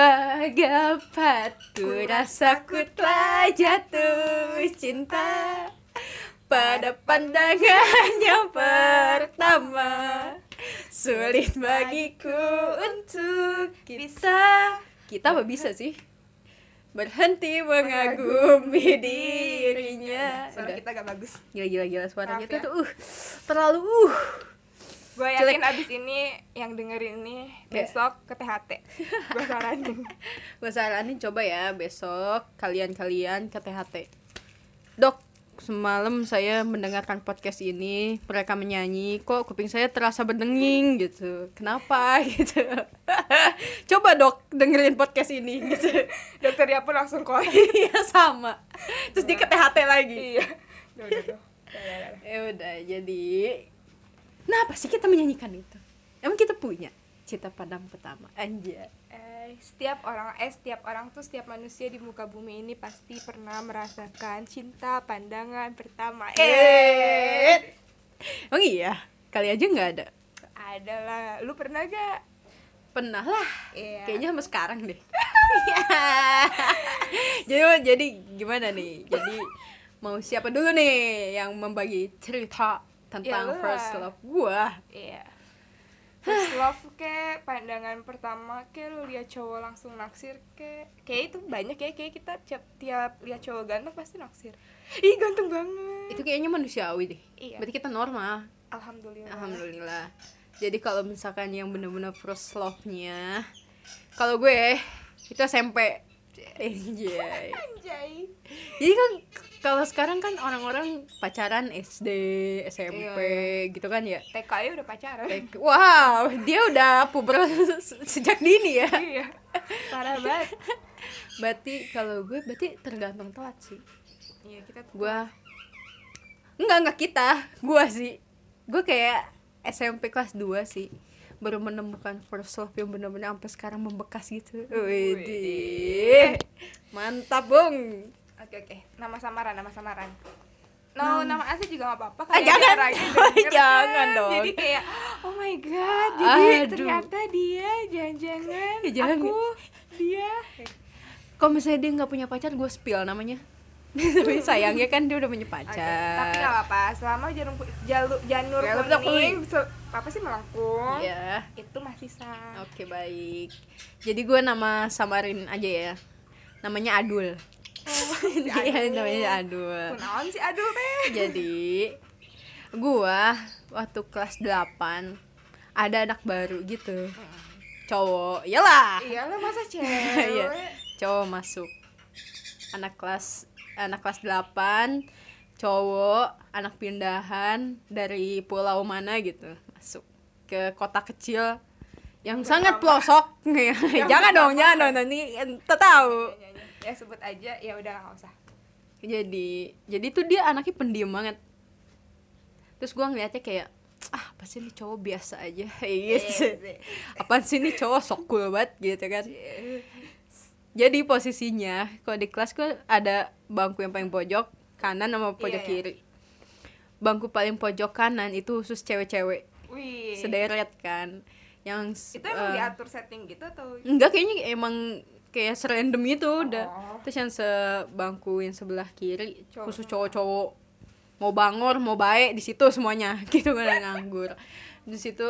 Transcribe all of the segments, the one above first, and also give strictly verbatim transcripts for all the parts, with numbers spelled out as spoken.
bagai batu, rasaku telah jatuh cinta pada pandangannya pertama. Sulit bagiku untuk bisa Kita apa bisa sih? berhenti mengagumi dirinya. Suara kita gak bagus. Gila-gila suara Maaf kita ya. tuh uh, terlalu uh. Gue yakin abis ini yang dengerin ini besok ke T H T. Gue saranin Gue saranin coba ya besok kalian-kalian ke T H T. Dok, semalam saya mendengarkan podcast ini, mereka menyanyi, kok kuping saya terasa berdenging gitu. Kenapa gitu? Coba dok dengerin podcast ini gitu. Dokternya pun langsung call. Iya sama. Terus dia ke T H T lagi. Iya. Ya udah, jadi kenapa sih kita menyanyikan itu? Emang kita punya cinta padam pertama? Anjay. Setiap orang, eh setiap orang tuh setiap manusia di muka bumi ini pasti pernah merasakan cinta pandangan pertama. Eh, emang iya? Kali aja nggak ada. Ada lah. Lu pernah gak? Pernah lah. Yeah. Kayaknya sama sekarang deh. jadi jadi gimana nih? Jadi mau siapa dulu nih yang membagi cerita tentang Yalah. first love gua? Iya. Yeah. First love ke, pandangan pertama ke, lu lihat cowok langsung naksir ke. Kayak itu banyak ya, kayak kita tiap, tiap lihat cowok ganteng pasti naksir. Ih ganteng banget. Itu kayaknya manusiawi deh. Iya. Berarti kita normal. Alhamdulillah. Alhamdulillah. Jadi kalau misalkan yang benar-benar first love-nya, kalau gue itu S M P. Anjay. Anjay. Jadi kan kalau sekarang kan orang-orang pacaran S D, S M P iya, gitu kan ya. T K ya udah pacaran. T K. Wow, dia udah puber sejak dini ya. Iya. Parah banget. Berarti kalau gue berarti tergantung telat sih. Iya, kita tuh. Gua Enggak, enggak kita. Gua sih. Gue kayak S M P kelas dua sih baru menemukan first love yang benar-benar sampai sekarang membekas gitu. Widih. Mantap, Bung. Oke oke, nama samaran, nama samaran. No, hmm. nama asli juga enggak apa-apa. Ah, jangan, jangan dong. Jadi kayak oh my god, jadi aduh, ternyata dia jangan-jangan ya, jangan aku dia. Kalau misalnya dia enggak punya pacar, gue spill namanya. Tapi sayangnya kan dia udah punya pacar. Okay. Tapi enggak apa-apa, selama jarum jalu, janur kuning apa sih melengkung. Iya. Yeah. Itu masih sah. Oke, okay, baik. Jadi gue nama samarin aja ya. Namanya Adul. Si Adul. namanya Adul. Kenalan si Adul teh. Jadi gua waktu kelas delapan ada anak baru gitu. Hmm. Cowok. Iyalah. Iyalah masa cewek. Iya. Cowok masuk. Anak kelas anak kelas delapan, cowok, anak pindahan dari pulau mana gitu, masuk ke kota kecil yang Pertama. sangat pelosok. Jangan dong, jangan dong, nanti ente tahu. Ya sebut aja, ya udah gak usah. Jadi, jadi tuh dia anaknya pendiam banget. Terus gue ngeliatnya kayak, ah apa sih nih cowok biasa aja. Apaan sih nih cowok sok cool banget gitu kan. Jadi posisinya, kalau di kelas gue ada bangku yang paling pojok kanan sama pojok iya, kiri. Iya. Bangku paling pojok kanan itu khusus cewek-cewek. Wih. Sederet kan. Yang itu emang uh, diatur setting gitu atau? Enggak, kayaknya emang kayak serandom itu udah. Oh. Terus yang sebangkuin sebelah kiri cowok, khusus cowok-cowok mau bangor mau baik di situ semuanya gitu kan. Nganggur di situ.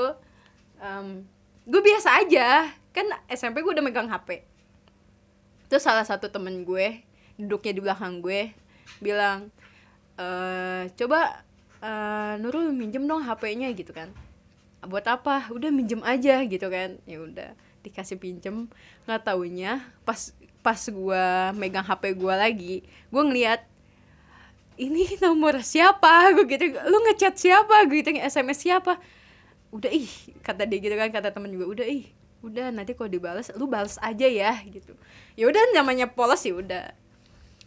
Um, gue biasa aja kan, S M P gue udah megang H P. Terus salah satu temen gue duduknya di belakang gue bilang, e, coba uh, Nurul minjem dong H P-nya gitu kan. Buat apa? Udah minjem aja gitu kan. Ya udah dikasih pinjem, nggak taunya pas pas gue megang H P gue lagi, gue ngeliat ini nomor siapa, gue gitu, lu ngechat siapa, gue gitu, S M S siapa. Udah ih kata dia gitu kan, kata temen juga, udah ih udah nanti kalau dibales lu balas aja ya gitu. Ya udah namanya polos sih udah.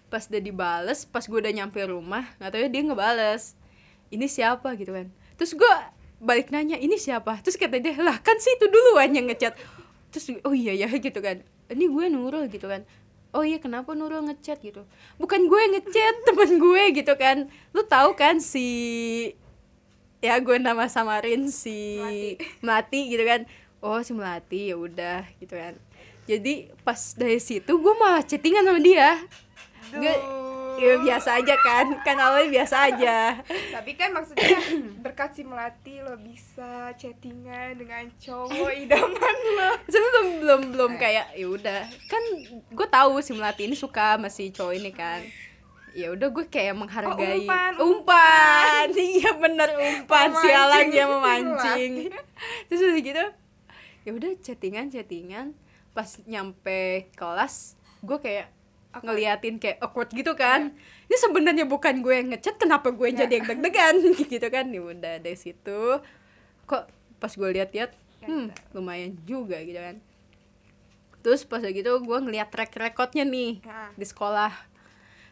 Pas udah dibales, pas gue udah nyampe rumah, nggak taunya dia ngebales ini siapa gitu kan. Terus gue balik nanya ini siapa, terus kata dia lah kan sih itu duluan yang ngechat. Terus oh iya ya gitu kan, ini gue Nurul gitu kan. Oh iya kenapa Nurul ngechat gitu, bukan gue ngechat temen gue gitu kan. Lu tahu kan si ya gue nama samarin si Melati, Melati gitu kan. Oh si Melati ya udah gitu kan. Jadi pas dari situ gue malah chattingan sama dia. Gue ya biasa aja kan, kan awalnya biasa aja. Tapi kan maksudnya berkat si Melati lo bisa chattingan dengan cowok idaman lo. Sebenarnya belum belum belum kayak ya udah. Kan gue tahu si Melati ini suka sama si cowok ini kan. Ya udah gue kayak menghargai. Oh, umpan, iya bener umpan, sialan dia memancing. Terus udah gitu, ya udah chattingan chattingan. Pas nyampe kelas, gue kayak ngeliatin kayak awkward gitu kan. Ini sebenarnya bukan gue yang ngechat, kenapa gue jadi yang deg-degan gitu kan? Ya udah dari situ, kok pas gue lihat-lihat, hmm lumayan juga gitu kan. Terus pas gitu gue ngeliat track recordnya nih di sekolah.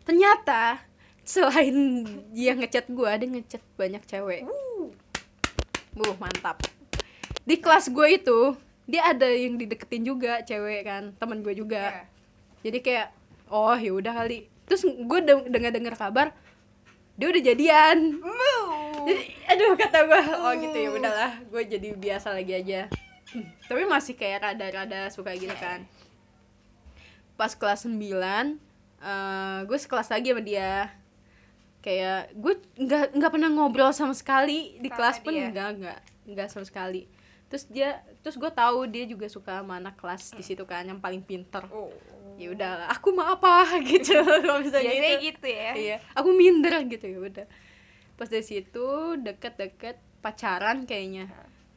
Ternyata selain dia ngechat gue, dia ngechat banyak cewek. Wuh, mantap. Di kelas gue itu, dia ada yang dideketin juga cewek kan, teman gue juga. Yeah. Jadi kayak, oh ya udah kali. Terus gue dengar-dengar kabar dia udah jadian. Mm. Jadi, aduh kata gue, oh gitu ya udahlah, gue jadi biasa lagi aja. Hmm. Tapi masih kayak rada-rada suka gitu kan. Pas kelas sembilan Uh, gue sekelas lagi sama dia, kayak gue nggak nggak pernah ngobrol sama sekali di sama kelas pun nggak nggak nggak sama sekali. Terus dia terus gue tahu dia juga suka sama anak kelas hmm. di situ kan yang paling pinter. Oh. Ya udahlah, aku mah apa gitu kalau misalnya gitu. gitu ya. Iya, aku minder gitu ya udah. Pas dari situ deket-deket pacaran kayaknya.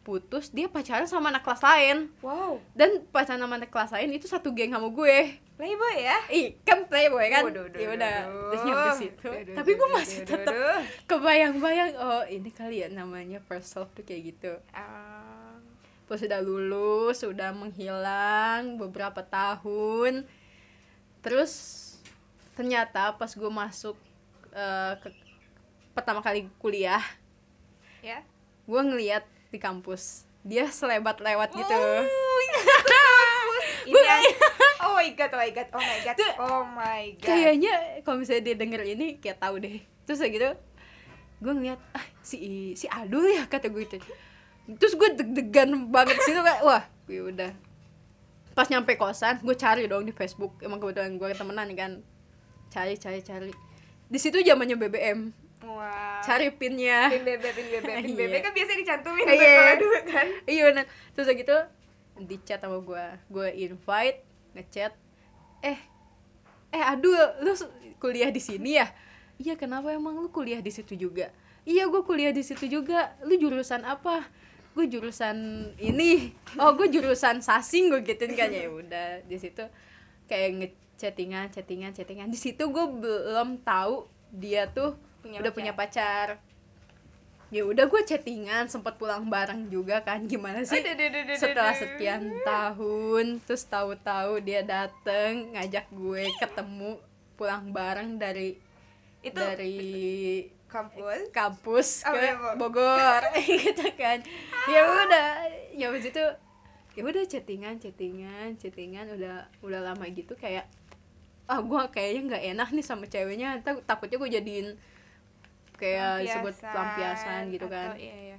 Putus, dia pacaran sama anak kelas lain. Wow. Dan pacaran sama anak kelas lain itu satu geng sama gue. Playboy ya? Ih, kan playboy kan? Ya udah, terus nyampe situ. Tapi gue masih tetap kebayang-bayang, oh ini kali ya namanya first love tuh kayak gitu. Uh. Terus udah lulus, udah menghilang beberapa tahun. Terus ternyata pas gue masuk uh, ke pertama kali kuliah, ya, yeah. gue ngeliat di kampus dia selebat lewat gitu. Oh, ini oh my god, oh my god, oh my god, oh my god. Kayaknya kalau misalnya dia denger ini kayak tahu deh. Terus gitu, gue ngeliat ah si si Adul ya kata gue itu. Terus gue deg-degan banget situ kayak wah, gue udah. Pas nyampe kosan, gue cari dong di Facebook. Emang kebetulan gue temenan kan. Cari, cari, cari. Di situ zamannya B B M. Wow. Cari pinnya, pin bebe, pin bebe, pin bebe kan biasa dicantumin kalau yeah. dulu kan. Iya benar. Terus gitu di chat sama gue, gue invite, ngechat, eh, eh aduh lu kuliah di sini ya? Iya kenapa emang lu kuliah di situ juga? Iya gue kuliah di situ juga. Lu jurusan apa? Gue jurusan ini. Oh gue jurusan sasing gue gituin kan ya udah di situ kayak ngechattingan, chattingan, chattingan. Di situ gue belum tahu dia tuh Punya udah pacar. punya pacar. Ya udah gue chattingan, sempat pulang bareng juga kan. Gimana sih? Setelah sekian tahun, terus tahu-tahu dia dateng ngajak gue ketemu pulang bareng dari itu dari kampus kampus ke oh, Bogor gitu kan. Ya udah, ya habis itu ya udah chattingan, chattingan, chattingan udah udah lama gitu kayak ah gue kayaknya nggak enak nih sama ceweknya. Entah, takutnya gue jadiin kayak disebut pelampiasan gitu kan. Iya, iya.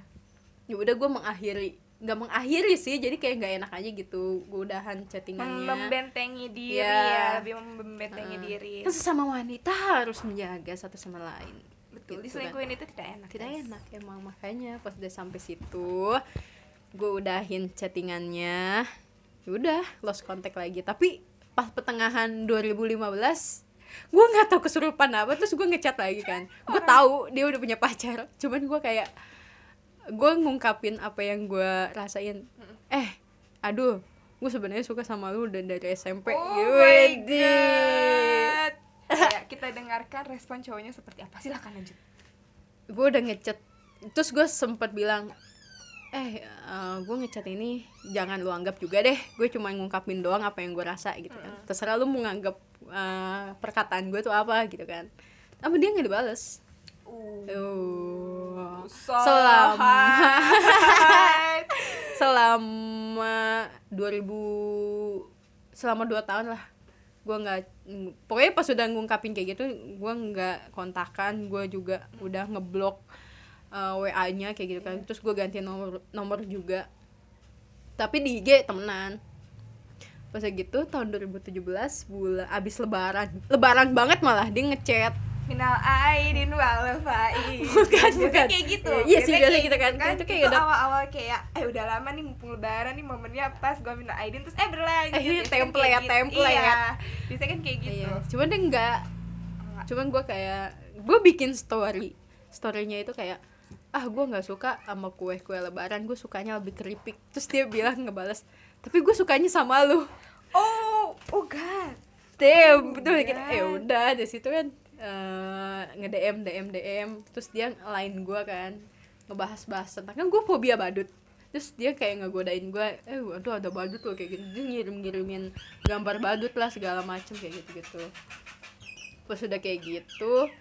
Ya udah gue mengakhiri, nggak mengakhiri sih, jadi kayak nggak enak aja gitu. Gue udahan chattingannya. Membentengi diri ya, ya lebih membentengi uh, diri. Kan sesama wanita harus menjaga satu sama lain. Betul. Gitu diselingkuhin kan. Itu tidak enak. Tidak yes. enak emang makanya pas udah sampai situ, gue udahin chattingannya. Ya udah lost contact lagi. Tapi pas pertengahan dua ribu lima belas gue nggak tahu kesurupan apa, terus gue ngechat lagi kan. Gue tahu dia udah punya pacar, cuman gue kayak gue ngungkapin apa yang gue rasain. Eh aduh gue sebenarnya suka sama lu dan dari S M P. Oh my god. Ya, kita dengarkan respon cowoknya seperti apa, silakan lanjut. Gue udah ngechat, terus gue sempet bilang eh uh, gue ngechat ini jangan lu anggap juga deh, gue cuma ngungkapin doang apa yang gue rasa gitu kan. Terserah lu mau nganggap uh, perkataan gue tuh apa gitu kan. Tapi dia nggak dibales. Uh, selama selama dua ribu selama dua tahun lah gue nggak, pokoknya pas udah ngungkapin kayak gitu gue nggak kontakan, gue juga udah ngeblok Uh, W A-nya kayak gitu kan. Terus gue ganti nomor nomor juga. Tapi di I G temenan. Pas Pas gitu tahun dua ribu tujuh belas bulan abis lebaran, lebaran banget malah dia ngechat minal aidin wal faizin. Bukan, bukan kayak gitu. Iya sih biasa kita kan. Itu kayak awal-awal kayak eh udah lama nih mumpung lebaran nih momennya pas gua minal aidin terus eh berlanjut. Eh template ya, template ya. Bisa kan kayak gitu. Cuman dia enggak. Cuman gua kayak gua bikin story. Story-nya itu kayak ah gue nggak suka sama kue-kue lebaran, gue sukanya lebih keripik. Terus dia bilang ngebalas tapi gue sukanya sama lu. Oh oh god damn, betul gitu. Eh udah dari situ kan uh, nge dm dm dm terus dia lain gue kan ngebahas-bahas tentang kan gue fobia badut. Terus dia kayak ngegodain gue, eh aduh ada badut loh kayak gitu, dia ngirim-ngirimin gambar badut lah segala macem kayak gitu-gitu. Terus udah kayak gitu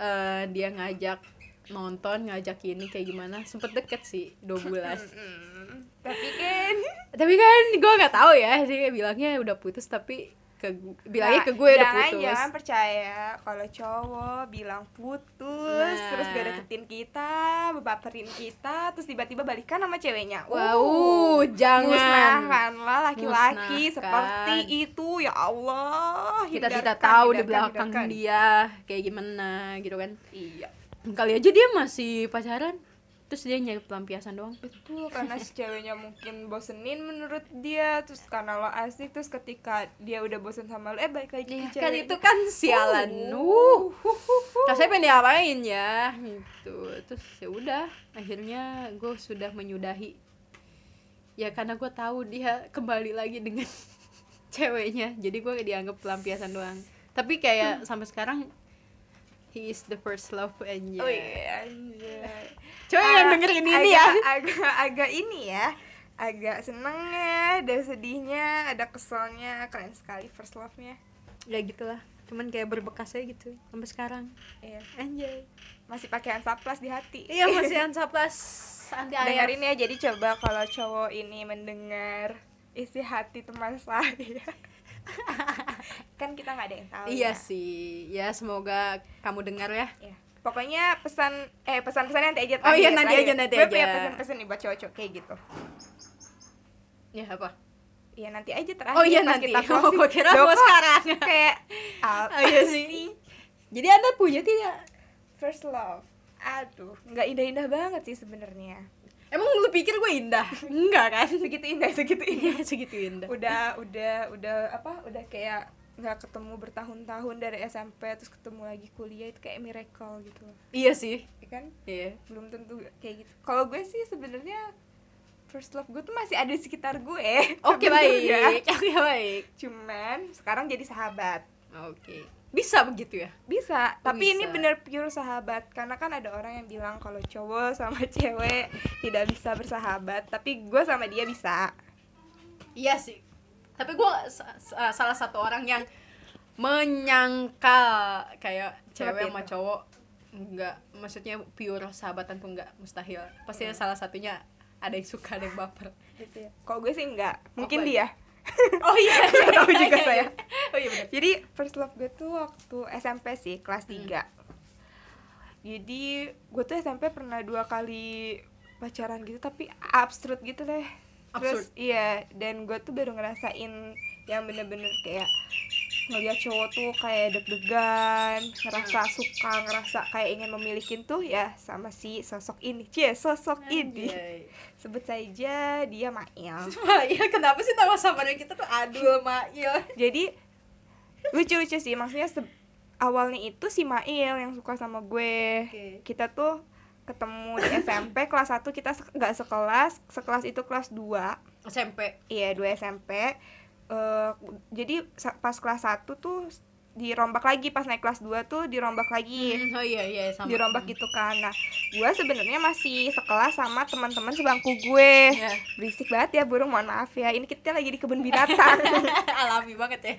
uh, dia ngajak nonton, ngajak ini kayak gimana, sempet deket sih dua bulan. Tapi kan tapi kan gue nggak tahu ya, dia bilangnya udah putus tapi ke bilangnya nah, ke gue udah putus. Jangan percaya kalau cowok bilang putus nah. Terus gak deketin kita, baperin kita, terus tiba-tiba balikan sama ceweknya. Wow, uh, jangan. Musnahkanlah laki-laki Musnahkan. Seperti itu ya Allah. Kita tidak tahu di belakang hindarkan. Dia kayak gimana gitu kan? Iya. Kali aja dia masih pacaran terus dia nyari pelampiasan doang. Betul, karena si ceweknya mungkin bosenin menurut dia, terus karena lo asik, terus ketika dia udah bosen sama lo eh balik lagi ya, ke cewek kan itu kan sialan. Uh rasanya pengen diapain ya gitu. Terus ya udah akhirnya gue sudah menyudahi ya karena gue tahu dia kembali lagi dengan ceweknya, jadi gue dianggap pelampiasan doang. Tapi kayak hmm. sampai sekarang he is the first love. Anjay. Oh iya, anjay. Coba uh, yang dengerin ini agak, ya agak, agak ini ya. Agak senengnya, ada sedihnya, ada keselnya. Keren sekali first love-nya. Ya gitulah, cuman kayak berbekasnya gitu sampai sekarang. Iya. Anjay. Masih pakai Ansaplas di hati. Iya, masih Ansaplas. Dengerin ya, jadi coba kalau cowok ini mendengar isi hati teman saya. Kan kita nggak ada yang tahu. Iya ya. Sih, ya semoga kamu dengar ya. Ya. Pokoknya pesan, eh pesan-pesannya nanti aja. Oh iya nanti aja nanti aja. Gue punya pesan-pesan nih buat cowok-cowok kayak gitu. Ya apa? Iya nanti aja terakhir. Oh iya nanti. Kita oh, gue kira mau sekarang. Kayak apa iya sih? Jadi Anda punya tidak first love? Aduh, nggak indah-indah banget sih sebenarnya. Emang lu pikir gue indah? Enggak kan? Segitu indah, segitu indah, segitu indah. Udah, udah, udah apa? Udah kayak nggak ketemu bertahun-tahun dari S M P terus ketemu lagi kuliah, itu kayak miracle gitu. Iya sih, ya kan? Iya. Belum tentu kayak gitu. Kalau gue sih sebenarnya first love gue tuh masih ada di sekitar gue. Oke, okay, baik. Oke, okay, baik. Cuman sekarang jadi sahabat. Oke. Okay. Bisa begitu ya? Bisa, oh, tapi bisa. Ini bener pure sahabat. Karena kan ada orang yang bilang kalau cowok sama cewek tidak bisa bersahabat. Tapi gue sama dia bisa. Iya sih. Tapi gue uh, salah satu orang yang menyangkal kayak cewek sama cowok enggak, maksudnya pure sahabatan pun enggak, mustahil. Pasti hmm. salah satunya ada yang suka, ada yang baper gitu ya. Kalau gue sih enggak, mungkin Apa? Dia oh iya, nggak tahu juga saya. Oh iya benar. Jadi first love gue tuh waktu S M P sih, kelas tiga. Hmm. Jadi gue tuh S M P pernah dua kali pacaran gitu, tapi absurd gitu deh. Absurd. Terus, iya, dan gue tuh baru ngerasain yang bener-bener kayak ngeliat cowok tuh kayak deg-degan, ngerasa suka, ngerasa kayak ingin memilikin tuh ya sama si sosok ini. Cie, sosok ini. Anjay. Sebut saja dia Mail. Mail, kenapa sih nama samaran kita tuh Adul Mail? Jadi lucu-lucu sih, maksudnya se- awalnya itu si Mail yang suka sama gue. Okay. Kita tuh ketemu di S M P kelas satu, kita se- gak sekelas, sekelas itu kelas dua S M P. Iya, dua S M P. Uh, jadi pas kelas satu tuh dirombak lagi, pas naik kelas dua tuh dirombak lagi. Hmm, oh iya iya sama. Dirombak gitu kan. Nah, gue sebenarnya masih sekelas sama teman-teman sebangku gue. Yeah. Berisik banget ya burung, mohon maaf ya. Ini kita lagi di kebun binatang. Alami banget ya.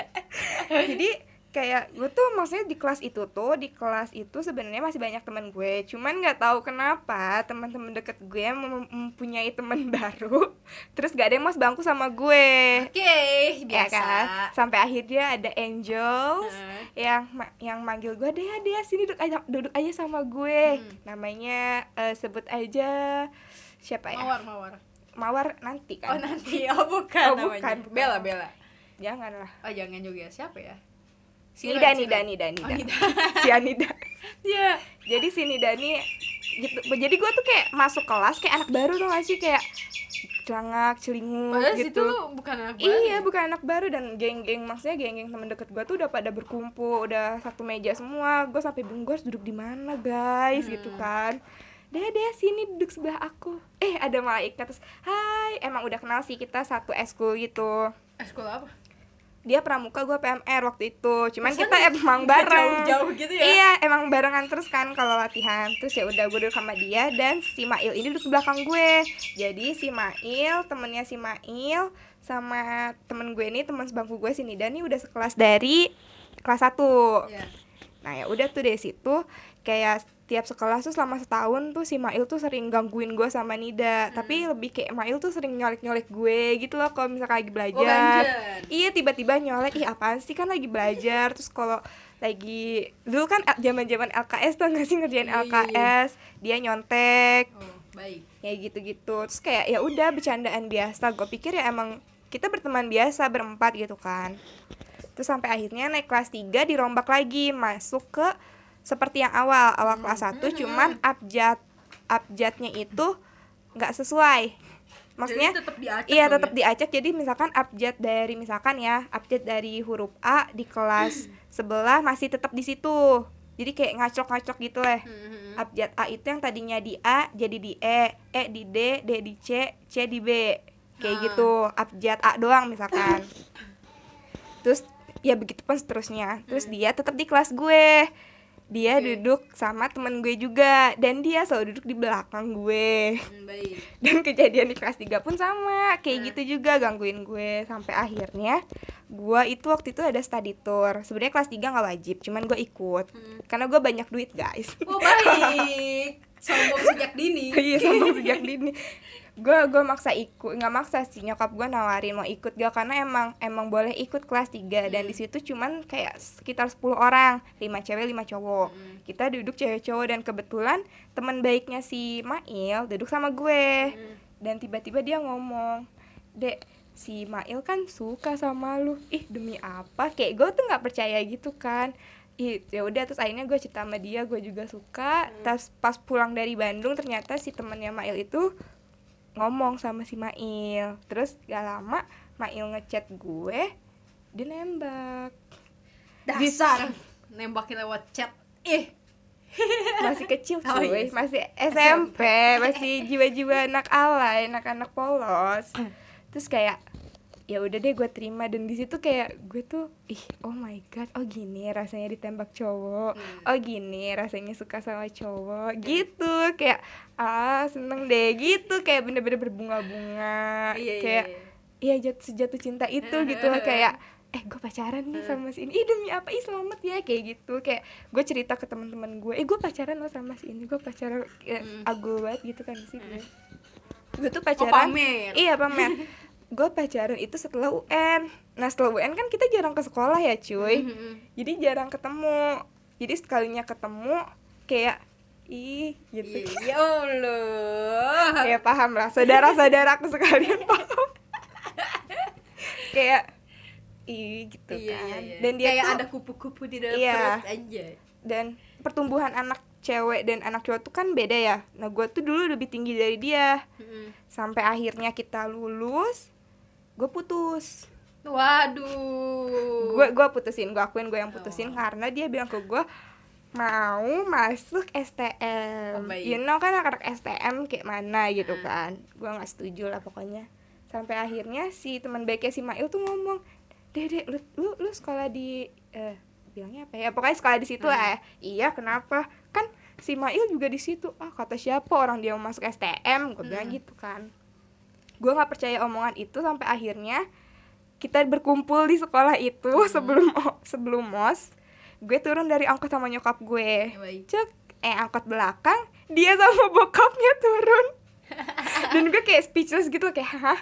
Jadi kayak gue tuh maksudnya di kelas itu tuh, di kelas itu sebenarnya masih banyak teman gue. Cuman nggak tahu kenapa teman-teman deket gue mem- mempunyai teman baru. Terus gak ada yang mau sebangku sama gue. Oke, okay, biasa ya kan? Sampai akhirnya ada Angels hmm. Yang ma- yang manggil gue, Dea, Dea, sini duduk aja, duduk aja sama gue. hmm. Namanya, uh, sebut aja siapa ya? Mawar, Mawar Mawar nanti kan? Oh nanti, oh bukan oh, namanya bukan. Bella, Bella Jangan lah. Oh jangan juga, siapa ya? Si Nida, Nida, Nida, Nida, oh, Nida. Si Anida. Iya. Jadi si Nida nih gitu. Jadi gue tuh kayak masuk kelas kayak anak baru tuh gak sih, kayak celangak, celinguk padahal gitu. Padahal bukan anak baru. Iya, bukan anak baru, dan geng-geng, maksudnya geng-geng teman deket gue tuh udah pada berkumpul, udah satu meja semua. Gue sampai bingung gue harus duduk di mana, guys, hmm. gitu kan. Dede sini duduk sebelah aku. Eh, ada malaikat. Terus, "Hai, emang udah kenal sih kita satu eskul gitu." Eskul apa? Dia pramuka, gue P M R waktu itu. Cuman Masa kita emang bareng jauh-jauh gitu ya? Iya, emang barengan terus kan kalau latihan. Terus ya udah gue duduk sama dia, dan si Mail ini duduk belakang gue. Jadi si Mail, temennya si Mail, sama temen gue ini, teman sebangku gue si Nida nih udah sekelas dari kelas satu. Yeah. Nah ya udah tuh dari situ kayak tiap sekelas tuh selama setahun tuh si Mail tuh sering gangguin gue sama Nida. hmm. Tapi lebih kayak Mail tuh sering nyolek-nyolek gue gitu loh kalau misalkan lagi belajar. oh, Iya, tiba-tiba nyolek, ih apaan sih, kan lagi belajar. Terus kalau lagi, dulu kan zaman-zaman L K S tuh gak sih, ngerjain L K S, dia nyontek. Oh, baik. Ya gitu-gitu. Terus kayak ya udah bercandaan biasa. Gue pikir ya emang kita berteman biasa berempat gitu kan. Terus sampai akhirnya naik kelas tiga dirombak lagi, masuk ke seperti yang awal, awal hmm. kelas satu, cuman abjad, abjadnya itu nggak sesuai. Maksudnya, tetap diacak, iya tetap ya? diacak. Jadi misalkan abjad dari, misalkan ya, abjad dari huruf A di kelas sebelah masih tetap di situ. Jadi kayak ngacok-ngacok gitu lah. hmm. Abjad A itu yang tadinya di A jadi di E, E di D, D di C, C di B. Kayak hmm. gitu, abjad A doang misalkan. Terus ya begitu pun seterusnya. Terus hmm. dia tetap di kelas gue. Dia okay. duduk sama temen gue juga, dan dia selalu duduk di belakang gue. Mm, baik. Dan kejadian di kelas tiga pun sama, kayak nah. gitu juga gangguin gue. Sampai akhirnya gue itu waktu itu ada study tour. Sebenarnya kelas tiga gak wajib, cuman gue ikut. Hmm. Karena gue banyak duit, guys. Oh baik. Sombong sejak dini. Iya, sombong sejak dini. Gue gue maksa ikut, nggak maksa sih, nyokap gue nawarin mau ikut gak, karena emang emang boleh ikut kelas tiga. hmm. Dan di situ cuman kayak sekitar sepuluh orang, lima cewek lima cowok. hmm. Kita duduk cewek cowok, dan kebetulan teman baiknya si Mail duduk sama gue. hmm. Dan tiba-tiba dia ngomong, "Dek, si Mail kan suka sama lu." Ih, demi apa, kayak gue tuh nggak percaya gitu kan. Ya udah, terus akhirnya gue cerita sama dia, gue juga suka. hmm. Terus pas pulang dari Bandung ternyata si temannya Mail itu ngomong sama si Mail. Terus gak lama Mail ngechat gue, dia nembak. Dasar nembakin lewat chat. Ih, masih kecil cuy. Oh, yes. Masih S M P, masih jiwa-jiwa anak alay, anak-anak polos. Terus kayak ya udah deh gue terima, dan di situ kayak gue tuh ih, oh my god, oh gini rasanya ditembak cowok, hmm. oh gini rasanya suka sama cowok gitu, kayak ah seneng deh gitu, kayak bener-bener berbunga-bunga. Iya, kayak iya, iya. Ya, sejatuh cinta itu gitu lah, kayak eh gue pacaran nih sama si ini, ih demi apa, ih selamat ya, kayak gitu. Kayak gue cerita ke teman-teman gue, eh gue pacaran lo sama si ini, gue pacaran hmm. agul banget gitu kan sih. hmm. gue gue tuh pacaran, oh, pamer. iya pamer Gue pacaran itu setelah U N. Nah setelah U N kan kita jarang ke sekolah ya cuy. mm-hmm. Jadi jarang ketemu. Jadi sekalinya ketemu kayak ih gitu. Ya Allah. Ya paham lah, saudara-saudaraku sekalian paham. Kayak ih gitu iya, kan iya, iya. Dan dia kayak tuh, ada kupu-kupu di dalam iya. perut aja. Dan pertumbuhan anak cewek dan anak cowok tuh kan beda ya. Nah gue tuh dulu lebih tinggi dari dia. mm-hmm. Sampai akhirnya kita lulus, gue putus. Waduh. Gue gue putusin, gue akuin gue yang putusin. oh. Karena dia bilang ke gue mau masuk S T M. oh, You know kan anak-anak S T M kayak mana gitu hmm. kan. Gue gak setuju lah pokoknya. Sampai akhirnya si teman baiknya si Mail tuh ngomong, "Dede, lu, lu, lu sekolah di..." Eh, bilangnya apa ya, pokoknya sekolah di situ hmm. lah ya. Iya, kenapa? Kan si Mail juga di situ. Ah kata siapa, orang dia mau masuk S T M. Gue hmm. bilang gitu kan. Gue gak percaya omongan itu, sampai akhirnya kita berkumpul di sekolah itu. hmm. Sebelum sebelum M O S, gue turun dari angkot sama nyokap gue. Cek, eh angkot belakang, dia sama bokapnya turun. Dan gue kayak speechless gitu, kayak hah?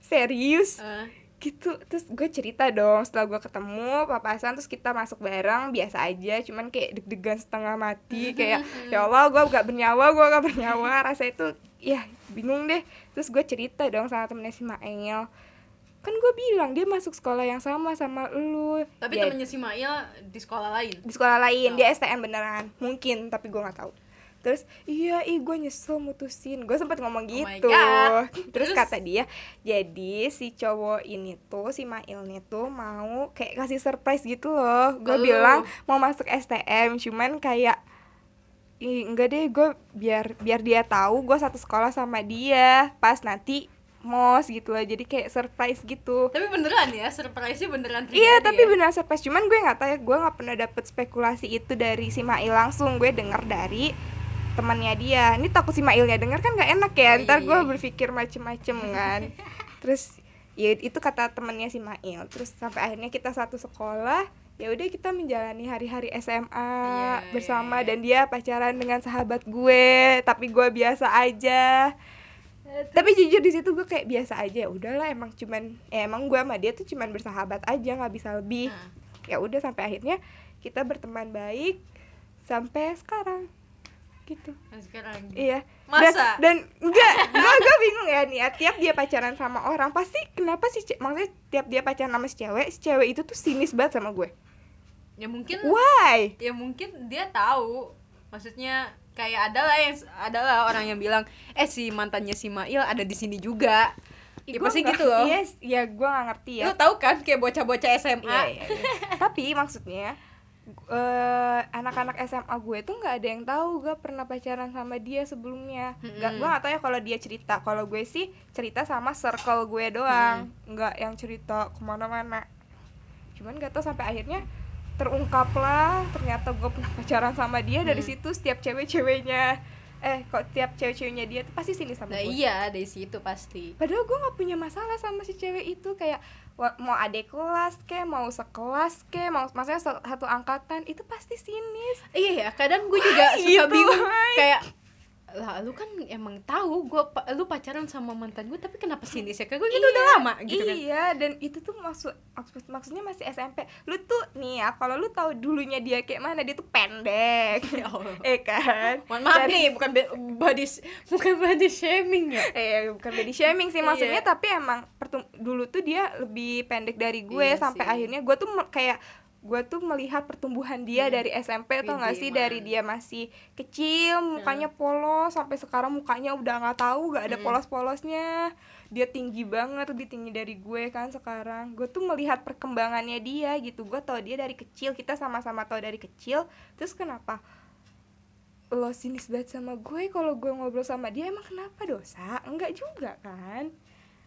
Serius? Uh. Gitu. Terus gue cerita dong, setelah gue ketemu, papasan, terus kita masuk bareng, biasa aja. Cuman kayak deg-degan setengah mati, kayak ya Allah gue gak bernyawa, gue gak bernyawa. Rasanya itu ya bingung deh. Terus gue cerita dong sama temennya si Mail, Kan gue bilang dia masuk sekolah yang sama sama elu. Tapi dia, temennya si Maya di sekolah lain. Di sekolah lain, oh. Dia S T M beneran. Mungkin, tapi gue gak tahu. Terus, iya ih gue nyesel mutusin. Gue sempat ngomong gitu. Oh Terus, Terus kata dia, jadi si cowok ini tuh, si Mail ini tuh mau kayak kasih surprise gitu loh. Gue bilang mau masuk S T M, cuman kayak ih, enggak deh, gue biar biar dia tahu gue satu sekolah sama dia. Pas nanti mos gitu loh, jadi kayak surprise gitu. Tapi beneran ya, surprise-nya beneran terjadi. Iya, tapi ya? Beneran surprise. Cuman gue nggak tahu ya, gue nggak pernah dapet spekulasi itu dari si Mail langsung. Gue dengar dari temannya dia. Ini takut si Mailnya denger kan nggak enak ya. Ntar gue berpikir macem-macem kan. Terus ya itu kata temannya si Mail. Terus sampai akhirnya kita satu sekolah. Ya udah kita menjalani hari-hari S M A yeah, bersama yeah. Dan dia pacaran dengan sahabat gue. Tapi gue biasa aja. Tapi jujur di situ gue kayak biasa aja, ya udahlah emang cuman eh, emang gue sama dia tuh cuman bersahabat aja, nggak bisa lebih. Nah. Ya udah sampai akhirnya kita berteman baik sampai sekarang gitu. Nah, sekarang. Iya. Masa? Dan enggak, gue gue bingung ya nih, tiap dia pacaran sama orang pasti kenapa sih, maksudnya tiap dia pacaran sama si cewek, si cewek itu tuh sinis banget sama gue. Ya mungkin. Why? Ya mungkin dia tahu. Maksudnya kayak adalah yang adalah orang yang bilang eh si mantannya si Mail ada di sini juga. Ya gua pasti gitu loh. Yes, ya gue nggak ngerti ya. Lo tau kan kayak bocah-bocah S M A. Iya, iya, iya. Tapi maksudnya uh, anak-anak S M A gue tuh nggak ada yang tahu gue pernah pacaran sama dia sebelumnya. Mm-hmm. Gak, gue nggak tahu ya kalau dia cerita. Kalau gue sih cerita sama circle gue doang. Mm. Nggak yang cerita kemana-mana. Cuman nggak tahu sampai akhirnya terungkaplah ternyata gue pernah pacaran sama dia. Dari hmm. situ setiap cewek-ceweknya eh kok tiap cewek-ceweknya dia tuh pasti sini sama nah, gue. Iya dari situ pasti. Padahal gue nggak punya masalah sama si cewek itu, kayak mau adek kelas ke, mau sekelas ke, mau maksudnya satu angkatan itu pasti sinis. Iya ya, kadang gue juga wah, suka bingung wai. Kayak lah lu kan emang tahu gue lu pacaran sama mantan gue tapi kenapa sinis ya, kayak gue gitu iya, udah lama gitu iya, kan iya dan itu tuh maksud maksud maksudnya masih S M P. Lu tuh nih ya kalau lu tahu dulunya dia kayak mana, dia tuh pendek ya Allah. Eh kan mohon maaf dan, nih bukan body bukan body shaming ya eh bukan body shaming sih maksudnya iya. Tapi emang pertum- dulu tuh dia lebih pendek dari gue iya sampai sih. Akhirnya gue tuh kayak gue tuh melihat pertumbuhan dia hmm. dari S M P atau nggak sih man. Dari dia masih kecil mukanya hmm. polos sampai sekarang mukanya udah nggak tahu nggak ada hmm. polos-polosnya. Dia tinggi banget, lebih tinggi dari gue kan sekarang. Gue tuh melihat perkembangannya dia gitu. Gue tau dia dari kecil, kita sama-sama tau dari kecil. Terus kenapa lo sinis banget sama gue kalau gue ngobrol sama dia, emang kenapa dosa? Enggak juga kan?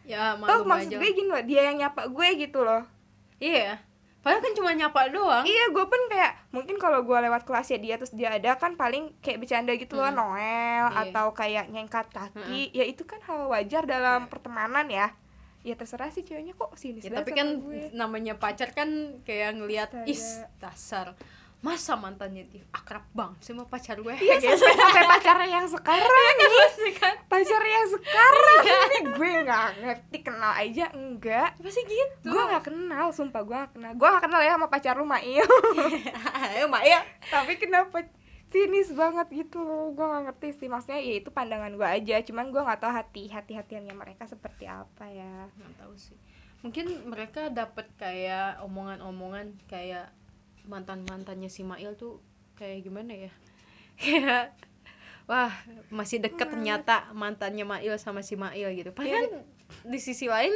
Ya malu aja. Tuh maksud gue gini loh, dia yang nyapa gue gitu loh. Iya. Yeah. Padahal kan cuma nyapa doang. Iya, gue pun kayak mungkin kalau gue lewat kelasnya dia terus dia ada kan paling kayak bercanda gitu loh, hmm. Noel iya. Atau kayak nyengkat kaki. Hmm. Ya itu kan hal wajar dalam pertemanan ya. Ya terserah sih ceweknya kok sinis banget. Ya, tapi kan gue. Namanya pacar kan kayak ngelihat is dasar. Masa mantannya dia akrab banget sama pacar gue. Iya, sampai sampai pacarnya yang sekarang nih. Pacarnya yang sekarang ini gue enggak ngerti, kenal aja enggak. Pasti gitu. Gue enggak kenal, sumpah gue enggak kenal. Gue enggak kenal ya sama pacar lu Mail. Ayo Mail. Tapi kenapa sinis banget gitu? Gue enggak ngerti sih, maksudnya ya itu pandangan gue aja. Cuman gue enggak tahu hati hati-hatiannya mereka seperti apa ya. Enggak tahu sih. Mungkin mereka dapat kayak omongan-omongan kayak mantan-mantannya si Mail tuh kayak gimana ya? Kayak wah, masih deket ternyata mantannya Mail sama si Mail gitu. Padahal ya, di sisi lain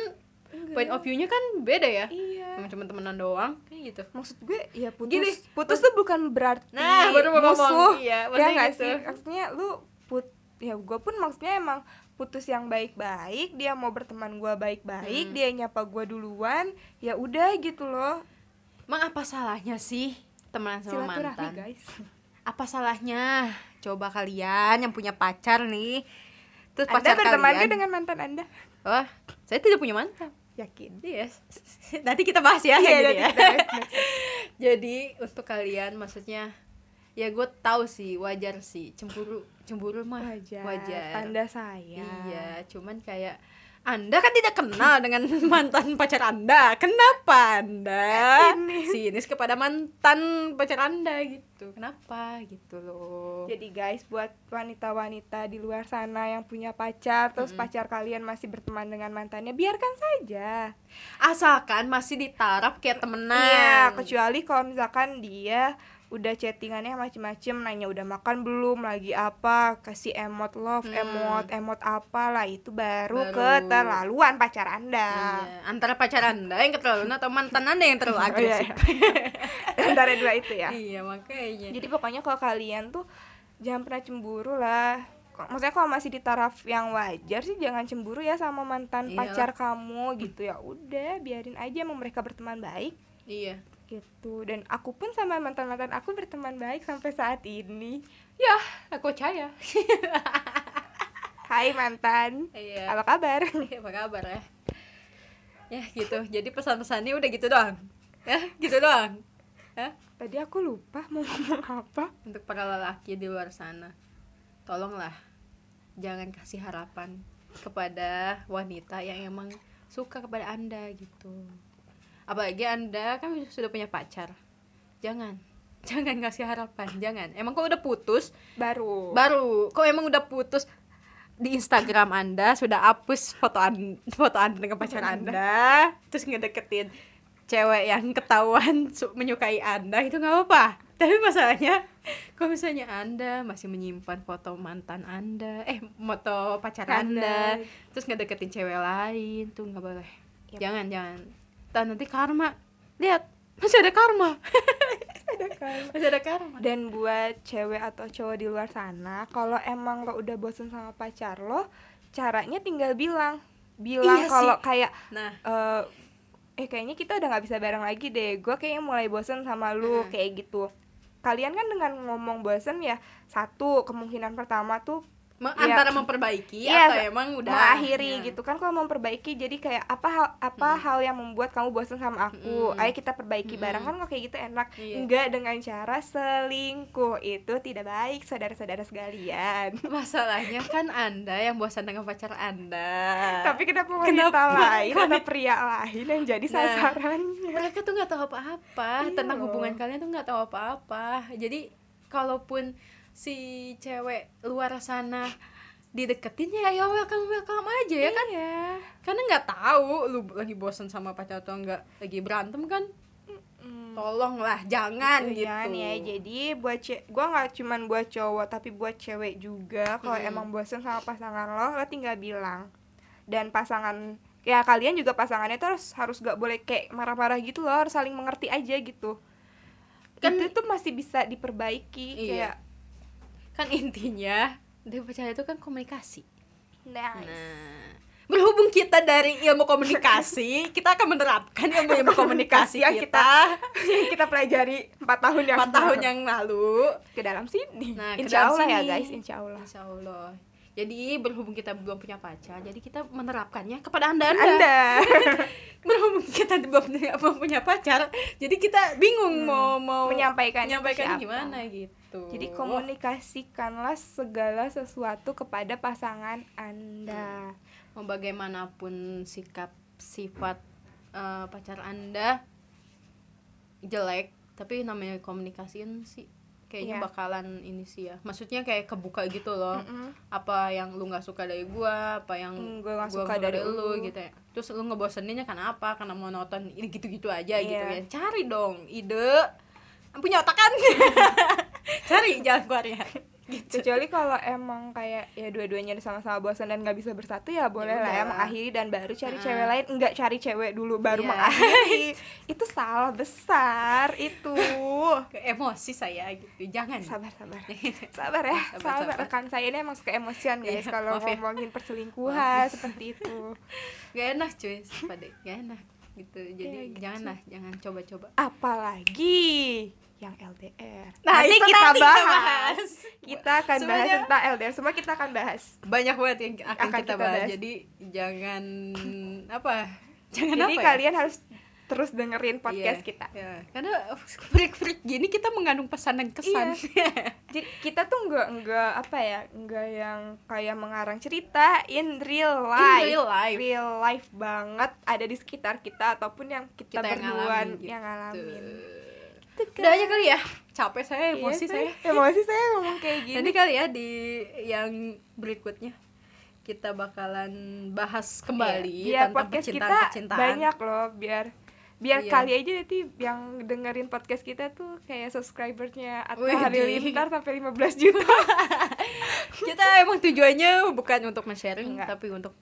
enggak. Point of view-nya kan beda ya. Iya. Cuma temenan doang kayak gitu. Maksud gue ya putus. Gini, putus tuh bukan berarti nah, musuh. Iya, ya enggak gitu. Sih? Maksudnya lu put ya gue pun maksudnya emang putus yang baik-baik, dia mau berteman gue baik-baik, hmm. dia nyapa gue duluan, ya udah gitu loh. Emang apa salahnya sih temenan sama mantan? Silaturahmi guys. Apa salahnya? Coba kalian yang punya pacar nih, terus anda pacar berteman kalian dengan mantan anda? Oh, saya tidak punya mantan. Yakin? Yes. Nanti kita bahas ya. Iya, nanti ya. Kita bahas. Jadi untuk kalian maksudnya, ya gue tahu sih wajar sih cemburu Cemburu mah wajar, wajar. Tanda sayang. Iya, cuman kayak Anda kan tidak kenal dengan mantan pacar Anda. Kenapa Anda sinis. sinis kepada mantan pacar Anda gitu? Kenapa gitu loh? Jadi guys, buat wanita-wanita di luar sana yang punya pacar, terus mm-hmm. pacar kalian masih berteman dengan mantannya, biarkan saja. Asalkan masih ditaraf kayak temenan. Iya, kecuali kalau misalkan dia udah chattingannya macem-macem, nanya udah makan belum, lagi apa, kasih emot love, hmm. emot, emot apalah, itu baru, baru keterlaluan pacar Anda. Iya. Antara pacar Anda yang keterlaluan atau mantan Anda yang terlalu agresif. Oh, iya. Antara dua itu ya. Iya, makanya. Jadi pokoknya kalau kalian tuh jangan pernah cemburu lah. Maksudnya kalau masih di taraf yang wajar sih jangan cemburu ya sama mantan Iyalah. pacar kamu gitu. Ya udah, biarin aja emang mereka berteman baik. Iya. Gitu, dan aku pun sama mantan-mantan aku berteman baik sampai saat ini. Ya, aku percaya. Hai mantan, iya. apa kabar? Apa kabar ya? Ya gitu, jadi pesan-pesannya udah gitu doang. Ya, gitu doang. Ya? Tadi aku lupa mau ngomong apa. Untuk para lelaki di luar sana, tolonglah jangan kasih harapan kepada wanita yang emang suka kepada Anda gitu. Apalagi Anda kan sudah punya pacar. Jangan. Jangan kasih harapan, jangan. Emang kok udah putus? Baru. Baru. Kok emang udah putus? Di Instagram Anda sudah hapus foto an- foto Anda dengan pacar Anda, terus ngedeketin cewek yang ketahuan su- menyukai Anda, itu enggak apa-apa. Tapi masalahnya kalau misalnya Anda masih menyimpan foto mantan Anda, eh foto pacar Anda, Anda terus ngedeketin cewek lain, tuh enggak boleh. Yep. Jangan, jangan. Nanti karma, lihat masih ada karma. ada karma masih ada karma. Dan buat cewek atau cowok di luar sana, kalau emang lo udah bosen sama pacar lo, caranya tinggal bilang bilang iya kalau kayak nah. uh, eh kayaknya kita udah nggak bisa bareng lagi deh, gue kayaknya mulai bosen sama lo, hmm. kayak gitu. Kalian kan dengan ngomong bosen ya, satu kemungkinan pertama tuh antara ya, memperbaiki ya, atau emang udah mengakhiri ya. Gitu kan. Kalau memperbaiki jadi kayak apa hal, apa hmm. hal yang membuat kamu bosan sama aku, hmm. ayo kita perbaiki hmm. bareng kan, kok kayak gitu enak. Iya. Enggak dengan cara selingkuh, itu tidak baik saudara-saudara sekalian. Masalahnya kan Anda yang bosan dengan pacar Anda. Tapi kenapa wanita kenapa? lain atau pria lain yang jadi nah, sasarannya? Mereka tuh nggak tahu apa-apa. Iyo. Tentang hubungan kalian tuh nggak tahu apa-apa. Jadi kalaupun si cewek luar sana dideketin ya, ya welcome welcome aja ya. Iya. Kan ya, karena nggak tahu lu lagi bosan sama pacar atau enggak, lagi berantem kan. Mm-mm. Tolonglah jangan gitu, gitu. Jangan ya. Jadi buat ce- gue nggak cuman buat cowok tapi buat cewek juga, kalau mm. emang bosan sama pasangan lo, lo tinggal bilang. Dan pasangan ya kalian juga, pasangannya tuh harus harus nggak boleh kayak marah-marah gitu loh, harus saling mengerti aja gitu kan. Itu tuh masih bisa diperbaiki. Iya. Kayak kan intinya dari percaya itu kan komunikasi. Nice. Nah, berhubung kita dari ilmu komunikasi, kita akan menerapkan ilmu-ilmu komunikasi yang kita yang kita pelajari empat tahun yang empat tahun yang lalu ke dalam sini. Nah, insyaallah ya guys, insyaallah. Insyaallah. Jadi berhubung kita belum punya pacar, jadi kita menerapkannya kepada Anda-Anda. Anda. Berhubung kita belum punya pacar, jadi kita bingung hmm. mau mau menyampaikan menyampaikannya gimana gitu. Jadi komunikasikanlah segala sesuatu kepada pasangan Anda. Mau hmm. bagaimanapun sikap sifat uh, pacar Anda jelek, tapi namanya komunikasiin sih kayaknya yeah. bakalan ini sih ya, maksudnya kayak kebuka gitu loh. Mm-mm. Apa yang lu nggak suka dari gua, apa yang mm, gua nggak suka dari lu gitu ya. Terus lu ngeboseninnya karena apa, karena monoton ini gitu-gitu aja. Yeah. Gitu ya, cari dong ide, punya otak kan. Cari jalan keluarnya gitu. Kecuali kalau emang kayak ya dua-duanya sama-sama bosan dan nggak bisa bersatu ya boleh ya, lah ya mengakhiri dan baru cari uh. cewek lain. Nggak cari cewek dulu baru yeah. mengakhiri. Itu salah besar itu. Emosi saya gitu, jangan. Sabar-sabar sabar ya, sabar, sabar. Rekan saya ini emang suka emosian guys. Yeah, kalau ya. ngomongin perselingkuhan seperti itu gak enak cuy, sepade gak enak gitu. Jadi ya, janganlah gitu. Jangan coba-coba, apalagi yang L D R. Nah, nanti kita, nanti bahas. kita bahas. Kita akan Semuanya, bahas tentang L D R. Semua kita akan bahas. Banyak banget yang akan, akan kita, kita bahas. bahas. Jadi jangan apa? Jangan Jadi apa? Jadi kalian ya? harus terus dengerin podcast yeah. kita yeah. Karena freak-freak gini kita mengandung pesan dan kesan yeah. Jadi kita tuh nggak nggak apa ya nggak yang kayak mengarang cerita in real life in real life real life banget ada di sekitar kita ataupun yang kita, kita berduaan yang ngalamin gitu. Gitu, udah aja kali ya, capek saya, emosi yeah, saya emosi saya ngomong kayak gini. Nanti kali ya di yang berikutnya kita bakalan bahas kembali yeah. tentang podcast percintaan percintaan banyak loh biar biar iya. kali aja nanti yang dengerin podcast kita tuh kayak subscribernya atau hari Lintar sampai lima belas juta. Kita emang tujuannya bukan untuk men-sharing tapi untuk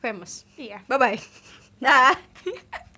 famous. Iya. Bye bye. Dah.